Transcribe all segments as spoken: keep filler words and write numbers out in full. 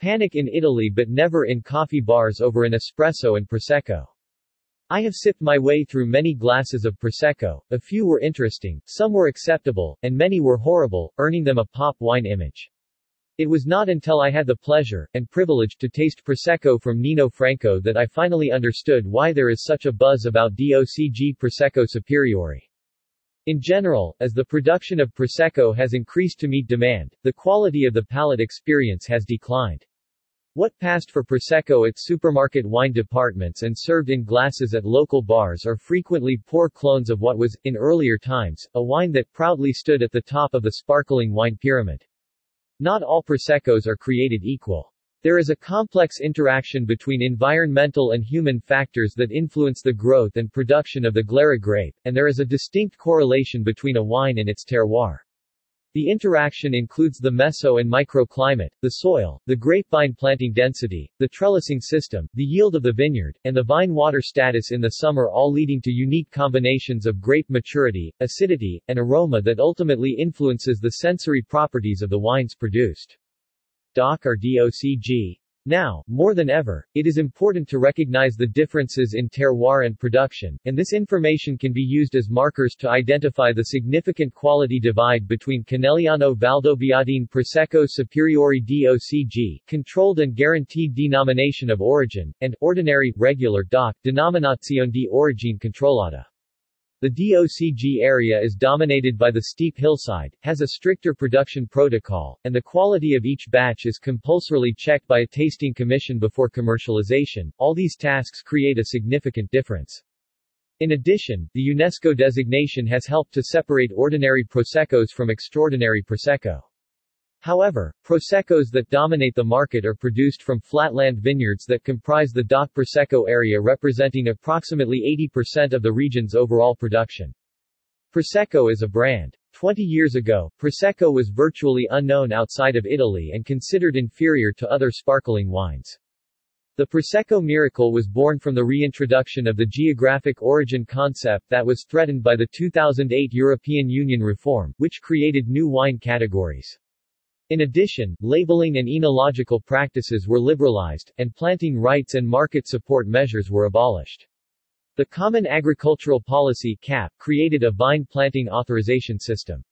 Panic in Italy but never in coffee bars over an espresso and Prosecco. I have sipped my way through many glasses of Prosecco, a few were interesting, some were acceptable, and many were horrible, earning them a pop wine image. It was not until I had the pleasure, and privilege, to taste Prosecco from Nino Franco that I finally understood why there is such a buzz about D O C G Prosecco Superiore. In general, as the production of Prosecco has increased to meet demand, the quality of the palate experience has declined. What passed for Prosecco at supermarket wine departments and served in glasses at local bars are frequently poor clones of what was, in earlier times, a wine that proudly stood at the top of the sparkling wine pyramid. Not all Proseccos are created equal. There is a complex interaction between environmental and human factors that influence the growth and production of the Glera grape, and there is a distinct correlation between a wine and its terroir. The interaction includes the meso and microclimate, the soil, the grapevine planting density, the trellising system, the yield of the vineyard, and the vine water status in the summer, all leading to unique combinations of grape maturity, acidity, and aroma that ultimately influences the sensory properties of the wines produced. D O C or D O C G. Now, more than ever, it is important to recognize the differences in terroir and production, and this information can be used as markers to identify the significant quality divide between Conegliano Valdobbiadene Prosecco Superiore D O C G, controlled and guaranteed denomination of origin, and ordinary, regular D O C, denominazione di origine controllata. The D O C G area is dominated by the steep hillside, has a stricter production protocol, and the quality of each batch is compulsorily checked by a tasting commission before commercialization. All these tasks create a significant difference. In addition, the UNESCO designation has helped to separate ordinary Proseccos from extraordinary Prosecco. However, Proseccos that dominate the market are produced from flatland vineyards that comprise the D O C Prosecco area, representing approximately eighty percent of the region's overall production. Prosecco is a brand. Twenty years ago, Prosecco was virtually unknown outside of Italy and considered inferior to other sparkling wines. The Prosecco miracle was born from the reintroduction of the geographic origin concept that was threatened by the two thousand eight European Union reform, which created new wine categories. In addition, labeling and enological practices were liberalized, and planting rights and market support measures were abolished. The Common Agricultural Policy (C A P) created a vine planting authorization system.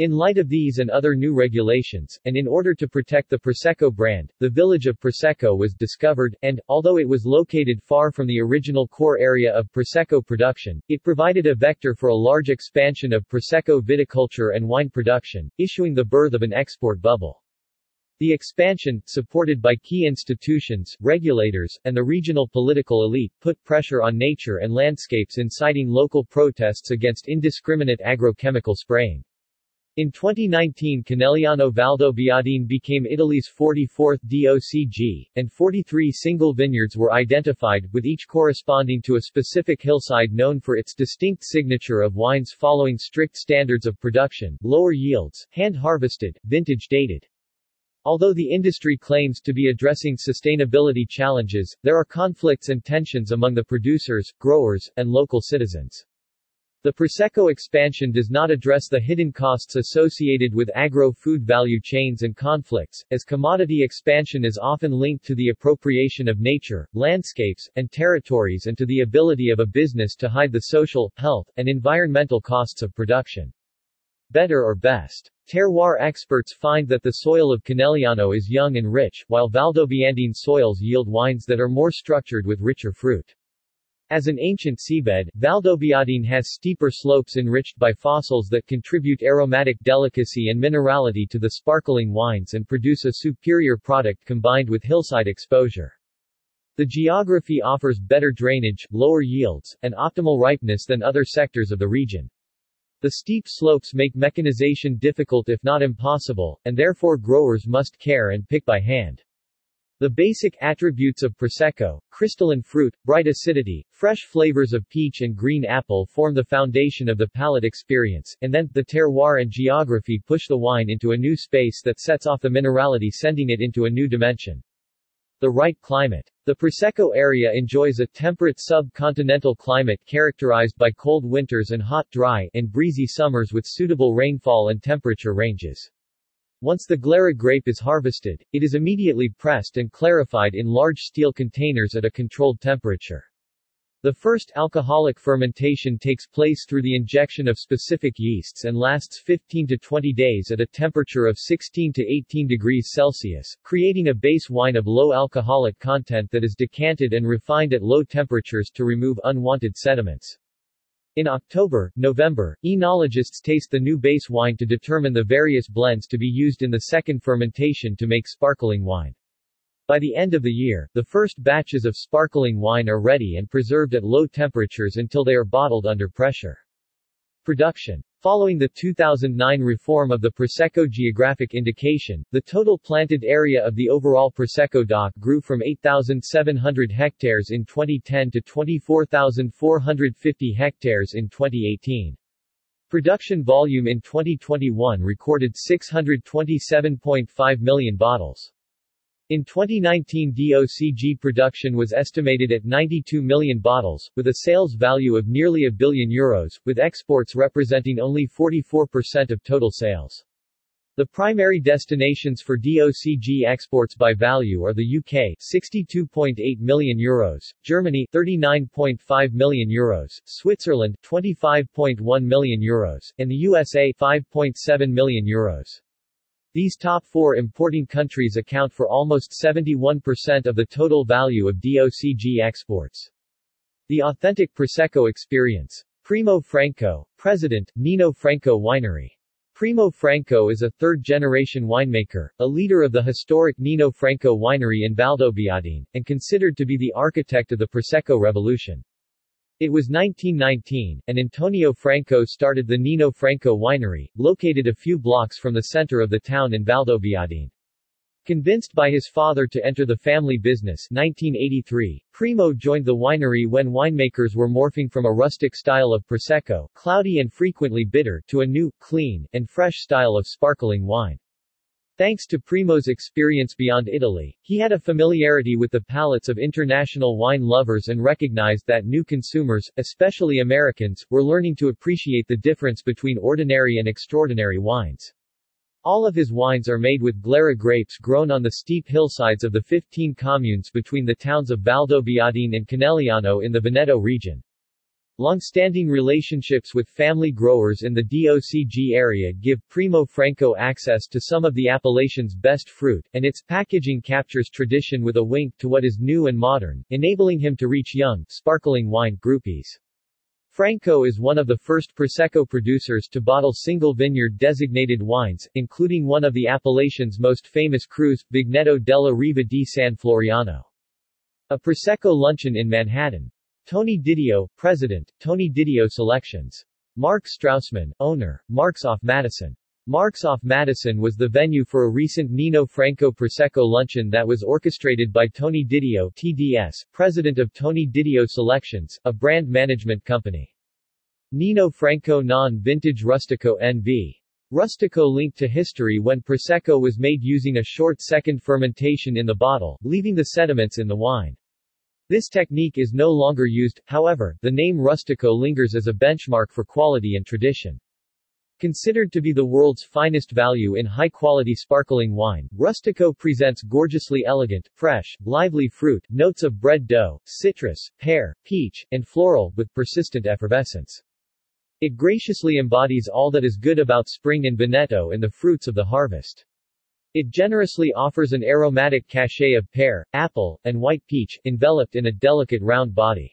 In light of these and other new regulations, and in order to protect the Prosecco brand, the village of Prosecco was discovered, and, although it was located far from the original core area of Prosecco production, it provided a vector for a large expansion of Prosecco viticulture and wine production, issuing the birth of an export bubble. The expansion, supported by key institutions, regulators, and the regional political elite, put pressure on nature and landscapes, inciting local protests against indiscriminate agrochemical spraying. In twenty nineteen, Conegliano Valdobbiadene became Italy's forty-fourth D O C G, and forty-three single vineyards were identified, with each corresponding to a specific hillside known for its distinct signature of wines following strict standards of production, lower yields, hand-harvested, vintage dated. Although the industry claims to be addressing sustainability challenges, there are conflicts and tensions among the producers, growers, and local citizens. The Prosecco expansion does not address the hidden costs associated with agro-food value chains and conflicts, as commodity expansion is often linked to the appropriation of nature, landscapes, and territories, and to the ability of a business to hide the social, health, and environmental costs of production. Better or best. Terroir experts find that the soil of Conegliano is young and rich, while Valdobbiadene soils yield wines that are more structured with richer fruit. As an ancient seabed, Valdobbiadene has steeper slopes enriched by fossils that contribute aromatic delicacy and minerality to the sparkling wines and produce a superior product combined with hillside exposure. The geography offers better drainage, lower yields, and optimal ripeness than other sectors of the region. The steep slopes make mechanization difficult if not impossible, and therefore growers must care and pick by hand. The basic attributes of Prosecco, crystalline fruit, bright acidity, fresh flavors of peach and green apple form the foundation of the palate experience, and then, the terroir and geography push the wine into a new space that sets off the minerality, sending it into a new dimension. The right climate. The Prosecco area enjoys a temperate subcontinental climate characterized by cold winters and hot, dry, and breezy summers with suitable rainfall and temperature ranges. Once the Glera grape is harvested, it is immediately pressed and clarified in large steel containers at a controlled temperature. The first alcoholic fermentation takes place through the injection of specific yeasts and lasts fifteen to twenty days at a temperature of sixteen to eighteen degrees Celsius, creating a base wine of low alcoholic content that is decanted and refined at low temperatures to remove unwanted sediments. In October, November, enologists taste the new base wine to determine the various blends to be used in the second fermentation to make sparkling wine. By the end of the year, the first batches of sparkling wine are ready and preserved at low temperatures until they are bottled under pressure. Production. Following the two thousand nine reform of the Prosecco geographic indication, the total planted area of the overall Prosecco D O C grew from eight thousand seven hundred hectares in twenty ten to twenty-four thousand four hundred fifty hectares in twenty eighteen. Production volume in twenty twenty-one recorded six hundred twenty-seven point five million bottles. In twenty nineteen, D O C G production was estimated at ninety-two million bottles, with a sales value of nearly a billion euros, with exports representing only forty-four percent of total sales. The primary destinations for D O C G exports by value are the U K, sixty-two point eight million euros, Germany, thirty-nine point five million euros, Switzerland, twenty-five point one million euros, and the U S A, five point seven million euros. These top four importing countries account for almost seventy-one percent of the total value of D O C G exports. The authentic Prosecco experience. Primo Franco, President, Nino Franco Winery. Primo Franco is a third-generation winemaker, a leader of the historic Nino Franco Winery in Valdobbiadene, and considered to be the architect of the Prosecco Revolution. It was nineteen nineteen, and Antonio Franco started the Nino Franco Winery, located a few blocks from the center of the town in Valdobbiadene. Convinced by his father to enter the family business nineteen eighty-three, Primo joined the winery when winemakers were morphing from a rustic style of Prosecco, cloudy and frequently bitter, to a new, clean, and fresh style of sparkling wine. Thanks to Primo's experience beyond Italy, he had a familiarity with the palates of international wine lovers and recognized that new consumers, especially Americans, were learning to appreciate the difference between ordinary and extraordinary wines. All of his wines are made with Glera grapes grown on the steep hillsides of the fifteen communes between the towns of Valdobbiadene and Conegliano in the Veneto region. Long-standing relationships with family growers in the D O C G area give Primo Franco access to some of the appellation's best fruit, and its packaging captures tradition with a wink to what is new and modern, enabling him to reach young, sparkling wine groupies. Franco is one of the first Prosecco producers to bottle single vineyard-designated wines, including one of the appellation's most famous crus, Vigneto della Riva di San Floriano. A Prosecco luncheon in Manhattan. Tony Didio, President, Tony Didio Selections. Mark Straussman, Owner, Marks Off Madison. Marks Off Madison was the venue for a recent Nino Franco Prosecco luncheon that was orchestrated by Tony Didio T D S, President of Tony Didio Selections, a brand management company. Nino Franco Non-Vintage Rustico N V. Rustico linked to history when Prosecco was made using a short second fermentation in the bottle, leaving the sediments in the wine. This technique is no longer used, however, the name Rustico lingers as a benchmark for quality and tradition. Considered to be the world's finest value in high-quality sparkling wine, Rustico presents gorgeously elegant, fresh, lively fruit, notes of bread dough, citrus, pear, peach, and floral, with persistent effervescence. It graciously embodies all that is good about spring in Veneto and the fruits of the harvest. It generously offers an aromatic cachet of pear, apple, and white peach, enveloped in a delicate round body.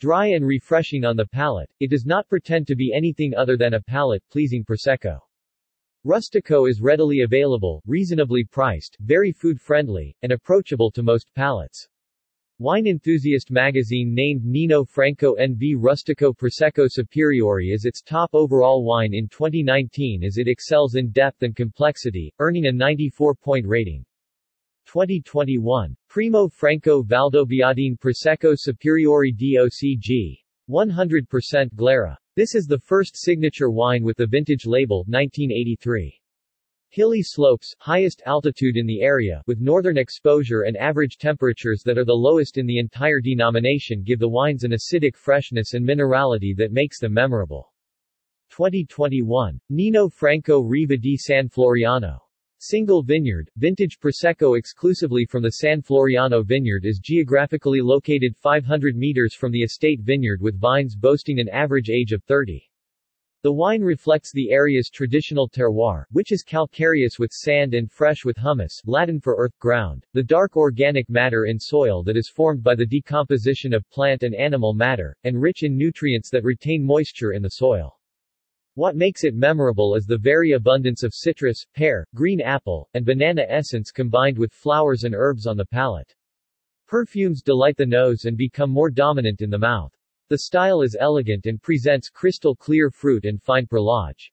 Dry and refreshing on the palate, it does not pretend to be anything other than a palate-pleasing Prosecco. Rustico is readily available, reasonably priced, very food-friendly, and approachable to most palates. Wine Enthusiast magazine named Nino Franco N V Rustico Prosecco Superiore as its top overall wine in twenty nineteen as it excels in depth and complexity, earning a ninety-four point rating. twenty twenty-one. Primo Franco Valdobbiadene Prosecco Superiore D O C G. one hundred percent Glera. This is the first signature wine with the vintage label, nineteen eighty-three. Hilly slopes, highest altitude in the area, with northern exposure and average temperatures that are the lowest in the entire denomination give the wines an acidic freshness and minerality that makes them memorable. twenty twenty-one. Nino Franco Riva di San Floriano. Single vineyard, vintage Prosecco exclusively from the San Floriano vineyard is geographically located five hundred meters from the estate vineyard with vines boasting an average age of thirty. The wine reflects the area's traditional terroir, which is calcareous with sand and fresh with humus, Latin for earth, ground, the dark organic matter in soil that is formed by the decomposition of plant and animal matter, and rich in nutrients that retain moisture in the soil. What makes it memorable is the very abundance of citrus, pear, green apple, and banana essence combined with flowers and herbs on the palate. Perfumes delight the nose and become more dominant in the mouth. The style is elegant and presents crystal-clear fruit and fine perlage.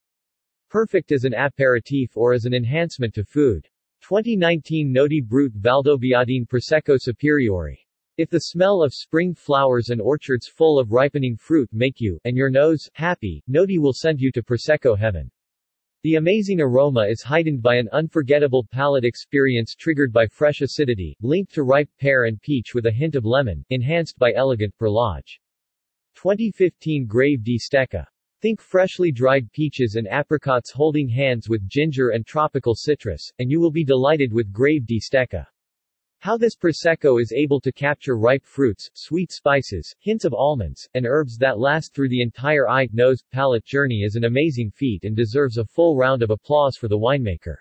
Perfect as an aperitif or as an enhancement to food. twenty nineteen Nodi Brut Valdobbiadene Prosecco Superiore. If the smell of spring flowers and orchards full of ripening fruit make you, and your nose, happy, Nodi will send you to Prosecco heaven. The amazing aroma is heightened by an unforgettable palate experience triggered by fresh acidity, linked to ripe pear and peach with a hint of lemon, enhanced by elegant perlage. twenty fifteen Grave di Stecca. Think freshly dried peaches and apricots holding hands with ginger and tropical citrus, and you will be delighted with Grave di Stecca. How this Prosecco is able to capture ripe fruits, sweet spices, hints of almonds, and herbs that last through the entire eye, nose, palate journey is an amazing feat and deserves a full round of applause for the winemaker.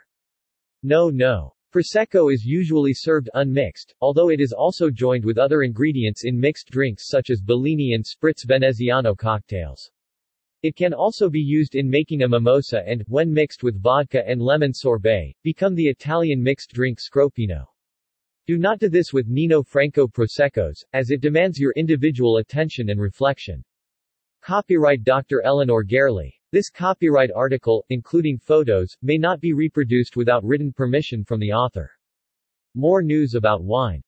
No no. Prosecco is usually served unmixed, although it is also joined with other ingredients in mixed drinks such as Bellini and Spritz Veneziano cocktails. It can also be used in making a mimosa and, when mixed with vodka and lemon sorbet, become the Italian mixed drink Sgroppino. Do not do this with Nino Franco Proseccos, as it demands your individual attention and reflection. Copyright Doctor Eleanor Garely. This copyright article, including photos, may not be reproduced without written permission from the author. More news about wine.